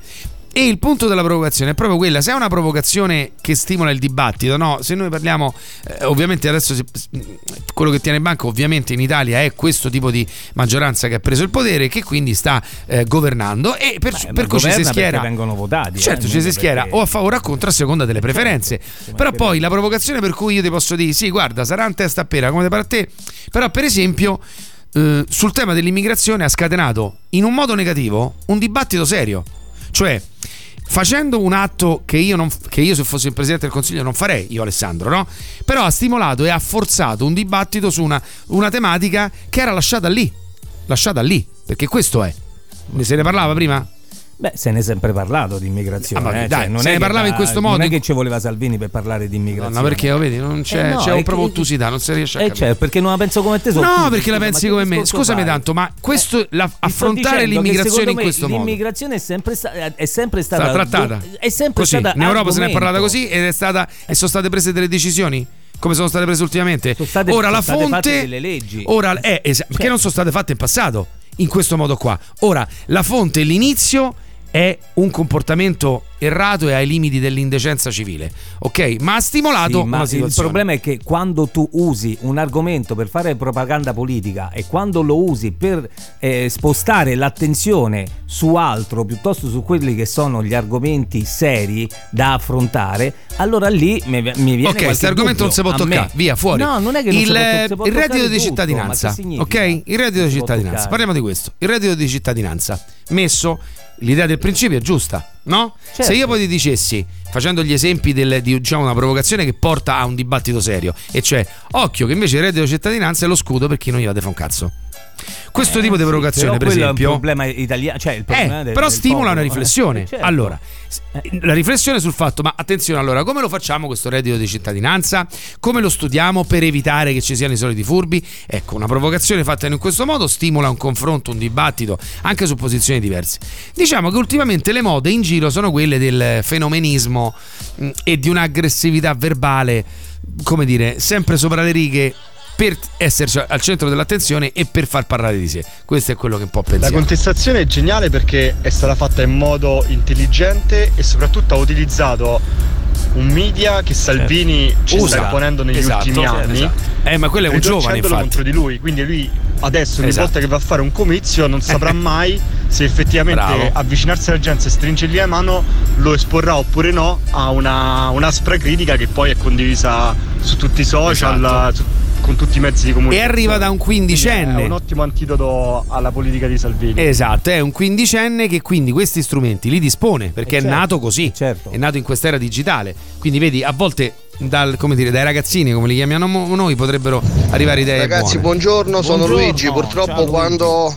E il punto della provocazione è proprio quella. Se è una provocazione che stimola il dibattito, no? Se noi parliamo, ovviamente adesso quello che tiene in banco ovviamente in Italia è questo tipo di maggioranza che ha preso il potere, che quindi sta governando, e per cui ci si schiera, vengono votati, certo, ci si schiera o a favore o contro a seconda delle preferenze. Però poi la provocazione per cui io ti posso dire sì, guarda, sarà un testa a pera come te pare a te, però per esempio sul tema dell'immigrazione ha scatenato in un modo negativo un dibattito serio. Cioè, facendo un atto che io se fossi il Presidente del Consiglio non farei, io Alessandro, no? Però ha stimolato e ha forzato un dibattito su una tematica che era lasciata lì, perché questo è. Se ne parlava prima? Beh, se ne è sempre parlato di immigrazione. Ah, dai, cioè, non se ne parlava in questo modo. Non è che ci voleva Salvini per parlare di immigrazione. No, perché vedi, non c'è, c'è un proprio ottusità, non si riesce a capire. Cioè, perché non la penso come te. No, perché la pensi come me. Scusami tanto, ma questo affrontare l'immigrazione in questo modo. L'immigrazione è sempre stata trattata. È sempre così. Stata in Europa argomento. Se ne è parlata così ed e sono state prese delle decisioni. Come sono state prese ultimamente? Ora la fonte delle leggi. Ora perché non sono state fatte in passato in questo modo qua. Ora la fonte, l'inizio è un comportamento errato e ai limiti dell'indecenza civile, ok? Ma ha stimolato una situazione. Il problema è che quando tu usi un argomento per fare propaganda politica e quando lo usi per spostare l'attenzione su altro piuttosto su quelli che sono gli argomenti seri da affrontare, allora lì mi viene ok, questo argomento non si può toccare, via, fuori. No, non è che il reddito di cittadinanza, ok? Il reddito di cittadinanza, parliamo di questo. Il reddito di cittadinanza messo, l'idea del principio è giusta, no? Certo. Se io poi ti dicessi, facendo gli esempi di diciamo, una provocazione che porta a un dibattito serio, e cioè, occhio che invece il reddito di cittadinanza è lo scudo per chi non gli va a fare un cazzo. Questo tipo di provocazione, per esempio, è un problema italiano, cioè il problema però del stimola popolo, una riflessione. Certo. Allora, la riflessione sul fatto, ma attenzione, allora, come lo facciamo questo reddito di cittadinanza? Come lo studiamo per evitare che ci siano i soliti furbi? Ecco, una provocazione fatta in questo modo stimola un confronto, un dibattito, anche su posizioni diverse. Diciamo che ultimamente le mode in giro sono quelle del fenomenismo e di un'aggressività verbale, come dire, sempre sopra le righe, per esserci al centro dell'attenzione e per far parlare di sé. Questo è quello che un po' pensiamo. La contestazione è geniale perché è stata fatta in modo intelligente e soprattutto ha utilizzato un media che Salvini ci sta imponendo negli ultimi anni. Esatto. Ma quello è un giovane, infatti, contro di lui, quindi lui adesso ogni volta che va a fare un comizio non saprà mai se effettivamente avvicinarsi alla gente e stringergli la mano lo esporrà oppure no a un'aspra critica che poi è condivisa su tutti i social, con tutti i mezzi di comunicazione. E arriva da un quindicenne. È un ottimo antidoto alla politica di Salvini. Esatto, è un quindicenne che quindi questi strumenti li dispone perché è nato così, è nato in quest'era digitale. Quindi vedi, a volte dai ragazzini, come li chiamiamo noi, potrebbero arrivare idee ragazzi, buone. Buongiorno, sono Luigi. Purtroppo ciao, quando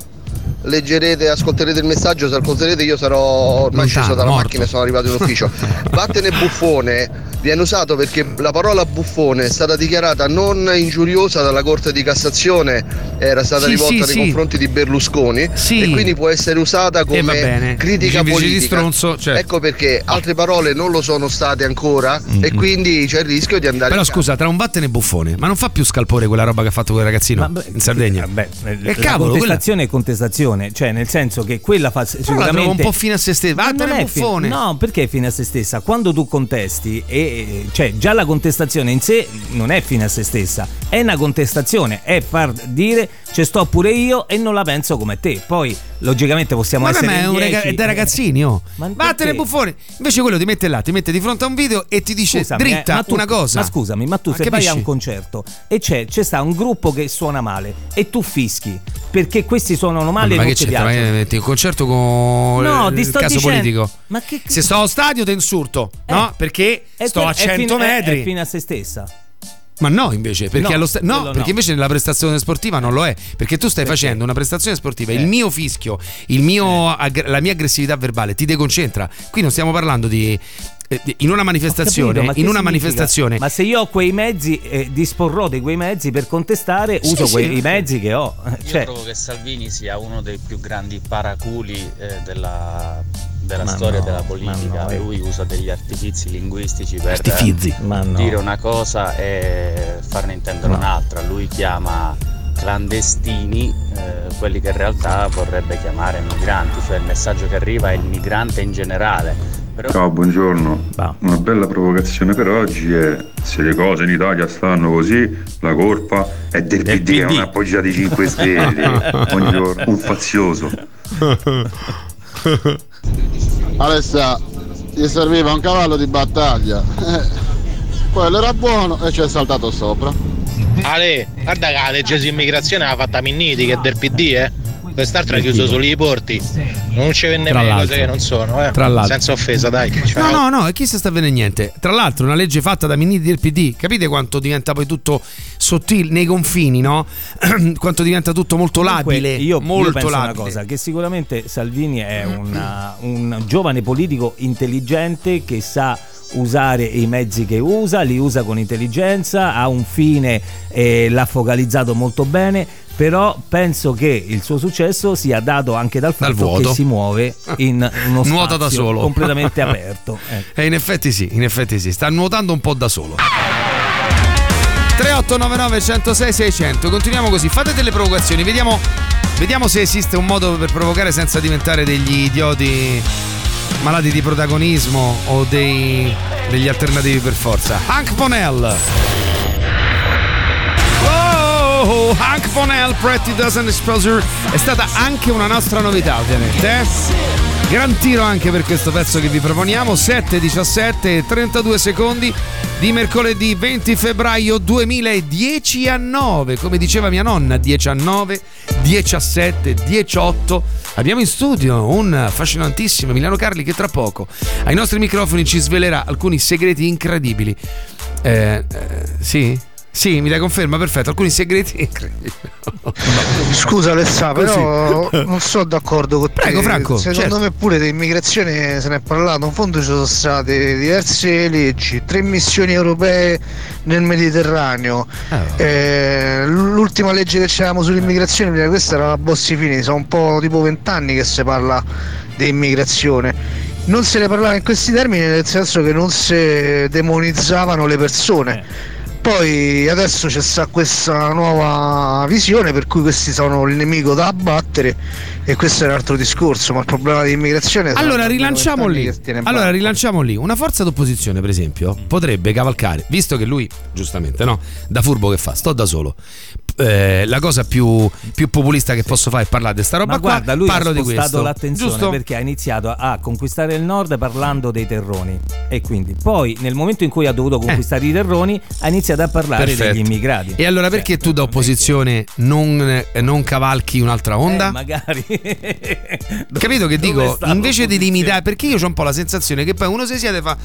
leggerete, ascolterete il messaggio, se ascolterete io sarò ormai sceso dalla macchina e sono arrivato in ufficio. Vattene buffone viene usato perché la parola buffone è stata dichiarata non ingiuriosa dalla Corte di Cassazione, era stata rivolta nei confronti di Berlusconi e quindi può essere usata come critica politica di stronzo, ecco perché altre parole non lo sono state ancora e quindi c'è il rischio di andare. Però scusa, tra un vattene buffone, ma non fa più scalpore quella roba che ha fatto quel ragazzino in Sardegna? Cavolo, contestazione è contestazione, cioè nel senso che quella fa sicuramente, la trovo un po' fine a se stessa. Vattene buffone. No, perché è fine a se stessa? Quando tu contesti cioè già la contestazione in sé non è fine a se stessa, è una contestazione, è far dire ci sto pure io e non la penso come te. Poi logicamente possiamo essere è da ragazzini, oh. Vattene buffone. Invece quello ti mette là, ti mette di fronte a un video e ti dice scusami, dritta una cosa. Ma scusami, ma tu se vai a un concerto e c'è sta un gruppo che suona male e tu fischi perché questi suonano male. Ma che c'entra? Il concerto con il caso politico. Ma che... Se sto allo stadio ti insurto, no? Perché sto a 100 metri. È fine a se stessa. Ma no, invece, perché perché invece nella prestazione sportiva non lo è, perché tu stai facendo una prestazione sportiva, il mio fischio, la mia aggressività verbale ti deconcentra. Qui non stiamo parlando di in una manifestazione, capito, in una manifestazione. Ma se io ho quei mezzi, disporrò di quei mezzi per contestare, uso quei mezzi che ho. Io trovo che Salvini sia uno dei più grandi paraculi della della storia della politica, lui usa degli artifizi linguistici per dire una cosa e farne intendere un'altra. Lui chiama clandestini quelli che in realtà vorrebbe chiamare migranti, cioè il messaggio che arriva è il migrante in generale. Però... Ciao, buongiorno. Una bella provocazione per oggi è: se le cose in Italia stanno così, la colpa è del PD, è un appoggiato ai 5 Stelle. Buongiorno, un fazioso. Alessa, gli serviva un cavallo di battaglia, quello era buono e ci è saltato sopra. Ale, guarda che la legge su immigrazione l'ha fatta Minniti, che è del PD, quest'altro ha chiuso solo i porti, non ci venne mai cose che non sono, senza offesa, dai. Ciao. No, e chi se sta avvenendo niente, tra l'altro una legge fatta da Minniti del PD, capite quanto diventa poi tutto sottile nei confini, no? Quanto diventa tutto molto labile. Io penso labile. Una cosa, che sicuramente Salvini è un giovane politico intelligente che sa usare i mezzi che usa, li usa con intelligenza, ha un fine e l'ha focalizzato molto bene, però penso che il suo successo sia dato anche dal fatto che si muove in uno nuota spazio da solo, completamente aperto. E in effetti sì, sta nuotando un po' da solo. 3899 106 600, continuiamo così, fate delle provocazioni, vediamo se esiste un modo per provocare senza diventare degli idioti malati di protagonismo o degli alternativi per forza. Hank Ponell. Oh, Hank Ponell, Pretty Dozen Exposure, è stata anche una nostra novità, ovviamente. Gran tiro anche per questo pezzo che vi proponiamo. 7:17:32 di mercoledì 20 febbraio 2010 a 9, come diceva mia nonna, 19, 17, 18. Abbiamo in studio un affascinantissimo Emiliano Carli che tra poco ai nostri microfoni ci svelerà alcuni segreti incredibili. Sì? Sì, mi dai conferma, perfetto, alcuni segreti incredibili. Scusa Alessandro, però non sono d'accordo con te. Prego Franco. Secondo me pure di immigrazione se ne è parlato, in fondo ci sono state diverse leggi, 3 missioni europee nel Mediterraneo, l'ultima legge che c'eravamo sull'immigrazione, questa era la Bossi-Fini, sono un po' tipo 20 anni che si parla di immigrazione. Non se ne parlava in questi termini, nel senso che non si demonizzavano le persone. Poi adesso c'è questa nuova visione per cui questi sono il nemico da abbattere, e questo è un altro discorso, ma il problema dell'immigrazione è... Allora rilanciamo lì. Una forza d'opposizione, per esempio, potrebbe cavalcare, visto che lui, giustamente, no, da furbo che fa, sto da solo. La cosa più populista che posso fare è parlare di sta roba. Ma guarda, lui ha spostato l'attenzione, giusto? Perché ha iniziato a conquistare il nord parlando dei terroni, e quindi poi nel momento in cui ha dovuto conquistare i terroni ha iniziato a parlare degli immigrati. E allora perché tu da opposizione non cavalchi un'altra onda? Magari capito che dico, invece di limitare, perché io ho un po' la sensazione che poi uno si siede e fa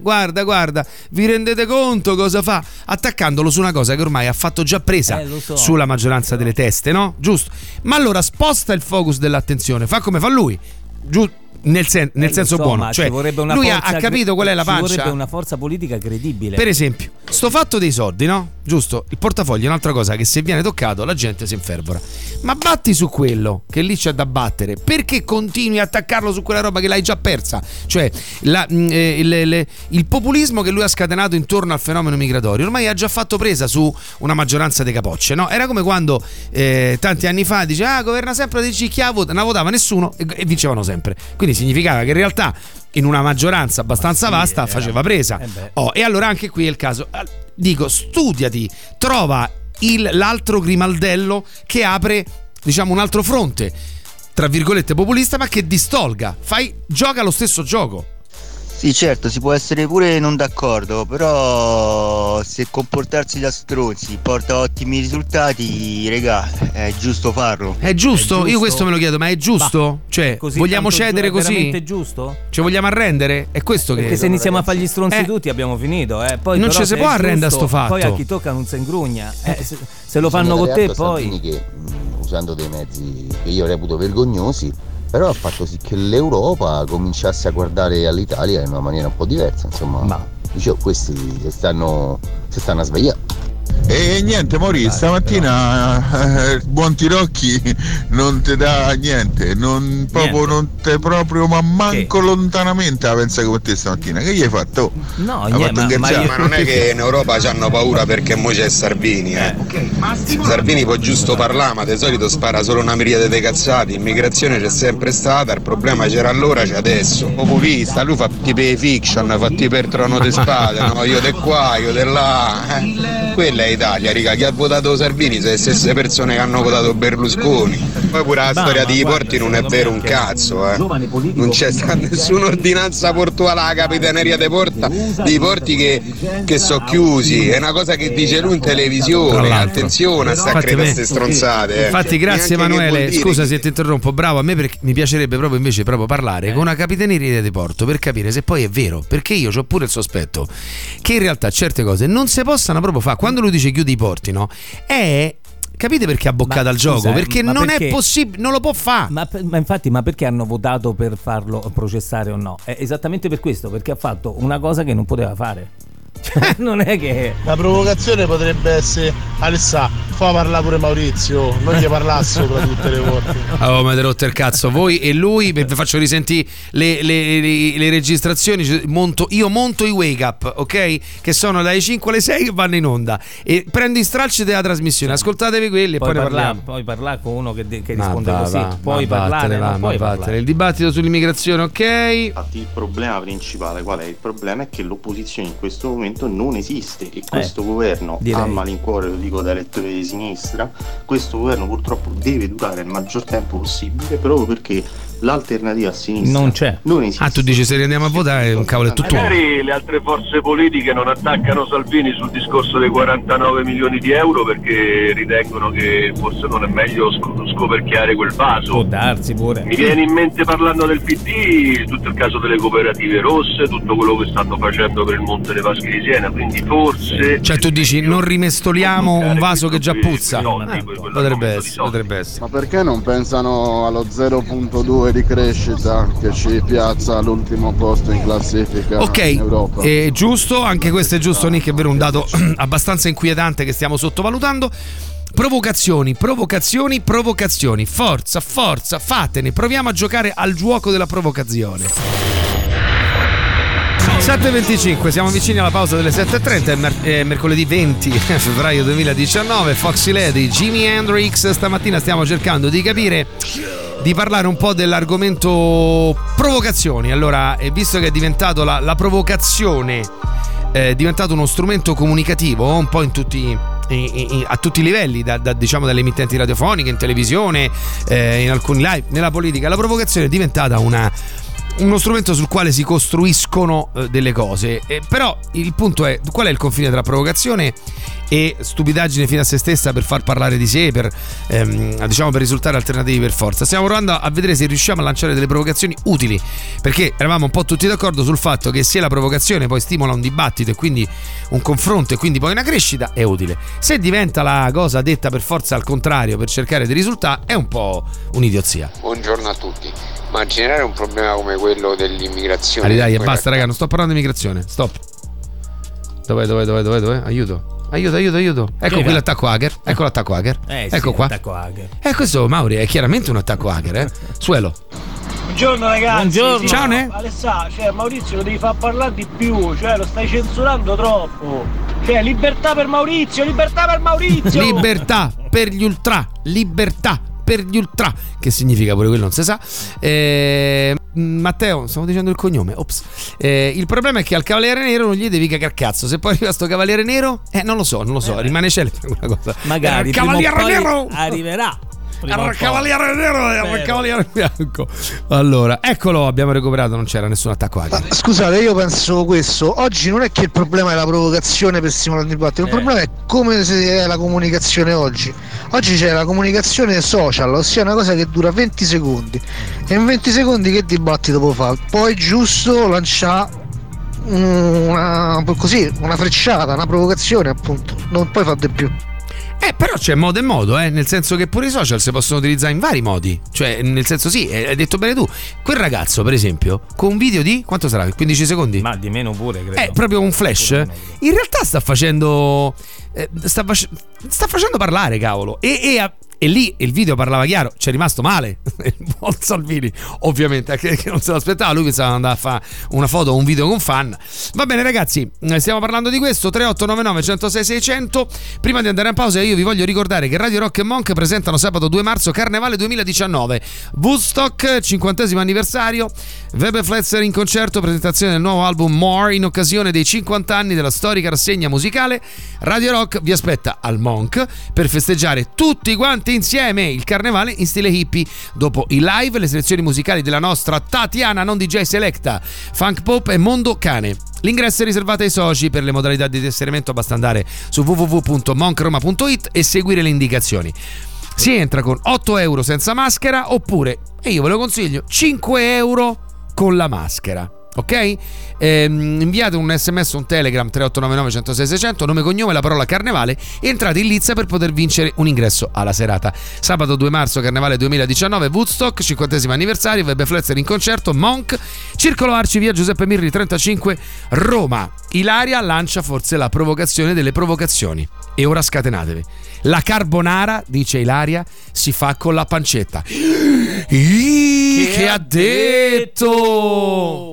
guarda, vi rendete conto cosa fa, attaccandolo su una cosa che ormai ha fatto già presa sulla maggioranza delle teste, no? Giusto. Ma allora sposta il focus dell'attenzione, fa come fa lui, giusto? Nel senso buono, cioè lui ha capito qual è la pancia. Ci vorrebbe una forza politica credibile. Per esempio, sto fatto dei soldi, no? Giusto, il portafoglio è un'altra cosa che se viene toccato la gente si infervora. Ma batti su quello che lì c'è da battere, perché continui a attaccarlo su quella roba che l'hai già persa? Cioè il populismo che lui ha scatenato intorno al fenomeno migratorio ormai ha già fatto presa su una maggioranza dei capocce, no? Era come quando tanti anni fa dice governa sempre dici chi ha votato, non votava nessuno e vincevano sempre. Quindi significava che in realtà in una maggioranza abbastanza vasta faceva presa. E allora anche qui è il caso, dico, studiati, trova l'altro grimaldello che apre, diciamo, un altro fronte tra virgolette populista, ma che distolga, gioca lo stesso gioco. Sì, certo, si può essere pure non d'accordo, però se comportarsi da stronzi porta ottimi risultati, regà, è giusto farlo. È giusto? Io questo me lo chiedo, ma è giusto? Cioè, vogliamo cedere così? È veramente giusto? Ci vogliamo arrendere? È questo che... Perché se iniziamo a fare gli stronzi tutti abbiamo finito, Poi non ci si può arrendere a sto fatto. Poi a chi tocca non si ingrugna, se lo fanno con te poi... Che, usando dei mezzi che io reputo vergognosi, però ha fatto sì che l'Europa cominciasse a guardare all'Italia in una maniera un po' diversa, insomma. Dicevo, questi si stanno a svegliare. E niente Maurizio, stamattina buon Tirocchi non ti dà niente, non proprio, niente. Non te proprio, ma manco lontanamente la pensa come te stamattina. Che gli hai fatto? No, niente, ma non è che in Europa ci hanno paura perché mo c'è Salvini, Okay. Salvini può giusto parlare, ma di solito spara solo una miriade dei cazzati. Immigrazione c'è sempre stata, il problema c'era allora, c'è adesso. Populista, lui fa tipe fiction, fa tipe il trono di spade, no? Io de qua, io de là. Quella è Italia, riga, chi ha votato Salvini sono le stesse persone che hanno votato Berlusconi. Poi pure la storia dei porti non è vero un cazzo, Non c'è stata nessuna ordinanza portuale alla Capitaneria dei porti che sono chiusi. È una cosa che dice lui in televisione. Attenzione a sta credendo queste stronzate. Infatti, grazie Emanuele, scusa se ti interrompo, bravo, a me perché mi piacerebbe proprio invece proprio parlare con una Capitaneria dei porti per capire se poi è vero, perché io ho pure il sospetto che in realtà certe cose non si possano proprio fare. Quando lui dice chiudi i porti, no? Capite perché ha boccato al gioco? Perché non perché, è possibile, non lo può fare. Ma infatti, ma perché hanno votato per farlo processare o no? È esattamente per questo, perché ha fatto una cosa che non poteva fare. Cioè, non è che la provocazione potrebbe essere Alessà, fa parlare pure Maurizio, non gli parlasse sopra tutte le volte. Oh, mi avete rotto il cazzo voi e lui. Vi faccio risentire le registrazioni. Io monto i wake up, ok? Che sono dalle 5 alle 6 che vanno in onda, e prendo i stralci della trasmissione. Ascoltatevi quelli e poi ne parliamo. Poi parlare con uno che risponde così. Poi parlare, il dibattito sull'immigrazione, ok? Infatti il problema principale qual è? Il problema è che l'opposizione in questo momento non esiste e questo governo a malincuore, lo dico da elettore di sinistra, questo governo purtroppo deve durare il maggior tempo possibile proprio perché l'alternativa a sinistra non c'è, non esiste. Ah, tu dici se andiamo a votare un cavolo è tutto. Magari le altre forze politiche non attaccano Salvini sul discorso dei 49 milioni di euro perché ritengono che forse non è meglio scoperchiare quel vaso. Può darsi pure. Mi viene in mente parlando del PD tutto il caso delle cooperative rosse, tutto quello che stanno facendo per il Monte dei Paschi di Siena, quindi forse. Cioè tu dici non rimestoliamo un vaso che già puzza. Potrebbe essere. Ma perché non pensano allo 0.2 di crescita che ci piazza all'ultimo posto in classifica in Europa? È giusto, anche questo è giusto, Nick, è vero, un dato abbastanza inquietante che stiamo sottovalutando. Provocazioni, forza, fatene, proviamo a giocare al gioco della provocazione. 7.25, siamo vicini alla pausa delle 7.30, mercoledì 20 febbraio 2019, Foxy Lady, Jimi Hendrix. Stamattina stiamo cercando di capire, di parlare un po' dell'argomento provocazioni. Allora, visto che è diventato la provocazione, è diventato uno strumento comunicativo un po' in tutti a tutti i livelli, diciamo dalle emittenti radiofoniche, in televisione, in alcuni live, nella politica, la provocazione è diventata uno strumento sul quale si costruiscono delle cose, però il punto è qual è il confine tra provocazione e stupidaggine fino a se stessa per far parlare di sé, per risultare alternativi per forza. Stiamo provando a vedere se riusciamo a lanciare delle provocazioni utili, perché eravamo un po' tutti d'accordo sul fatto che se la provocazione poi stimola un dibattito e quindi un confronto e quindi poi una crescita è utile, se diventa la cosa detta per forza al contrario per cercare dei risultati è un po' un'idiozia. Buongiorno a tutti, ma generare un problema come quello dell'immigrazione. Dai, basta, raga, non sto parlando di immigrazione. Stop. Dov'è? Aiuto. Ecco qui l'attacco hacker. Ecco qua. L'attacco hacker. Questo, Mauri, è chiaramente un attacco hacker, Suelo. Buongiorno ragazzi. Buongiorno. Ciao, ne? Alessà, Maurizio lo devi far parlare di più, lo stai censurando troppo. Libertà per Maurizio. Libertà per gli ultra, che significa pure quello non si sa. Matteo, stavo dicendo il cognome. Il problema è che al Cavaliere Nero non gli devi cagare cazzo. Se poi arriva sto Cavaliere Nero, non lo so, rimane celebre quella cosa. Magari Cavaliere Nero arriverà. Cavaliere Nero e Cavaliere Bianco. Allora, eccolo, abbiamo recuperato, non c'era nessun attacco hacker. Scusate, io penso questo. Oggi non è che il problema è la provocazione per stimolare il dibattito, il problema è come è la comunicazione oggi. Oggi c'è la comunicazione social, ossia una cosa che dura 20 secondi. E in 20 secondi che dibattito può fare? Poi giusto lanciare una frecciata, una provocazione, appunto. Non puoi fare di più. Però c'è modo e modo, nel senso che pure i social si possono utilizzare in vari modi. Cioè, nel senso, sì, hai detto bene tu. Quel ragazzo, per esempio, con un video di quanto sarà? 15 secondi? Ma di meno pure, credo. Proprio un flash. In realtà sta facendo parlare, cavolo. E lì il video parlava chiaro, c'è rimasto male il buon Salvini, ovviamente, che non se l'aspettava, lui pensava andava a fare una foto o un video con fan. Va bene ragazzi, stiamo parlando di questo. 3899 106 600. Prima di andare in pausa io vi voglio ricordare che Radio Rock e Monk presentano sabato 2 marzo Carnevale 2019, Woodstock 50° anniversario, Weber Fletzer in concerto, presentazione del nuovo album More in occasione dei 50 anni della storica rassegna musicale. Radio Rock vi aspetta al Monk per festeggiare tutti quanti insieme il carnevale in stile hippie. Dopo i live, le selezioni musicali della nostra Tatiana, non DJ Selecta, Funk Pop e Mondo Cane. L'ingresso è riservato ai soci. Per le modalità di tesseramento basta andare su www.monkroma.it e seguire le indicazioni. Si entra con 8 euro senza maschera oppure, e io ve lo consiglio, 5 euro con la maschera. Ok? Inviate un sms o un telegram 3899 106 600, nome, cognome, la parola carnevale, e entrate in lizza per poter vincere un ingresso alla serata. Sabato 2 marzo Carnevale 2019, Woodstock 50° anniversario, Beppe Fletzer in concerto, Monk, Circolo Arci, via Giuseppe Mirri 35, Roma. Ilaria lancia forse la provocazione delle provocazioni, e ora scatenatevi. La carbonara, dice Ilaria, si fa con la pancetta. Che ha detto?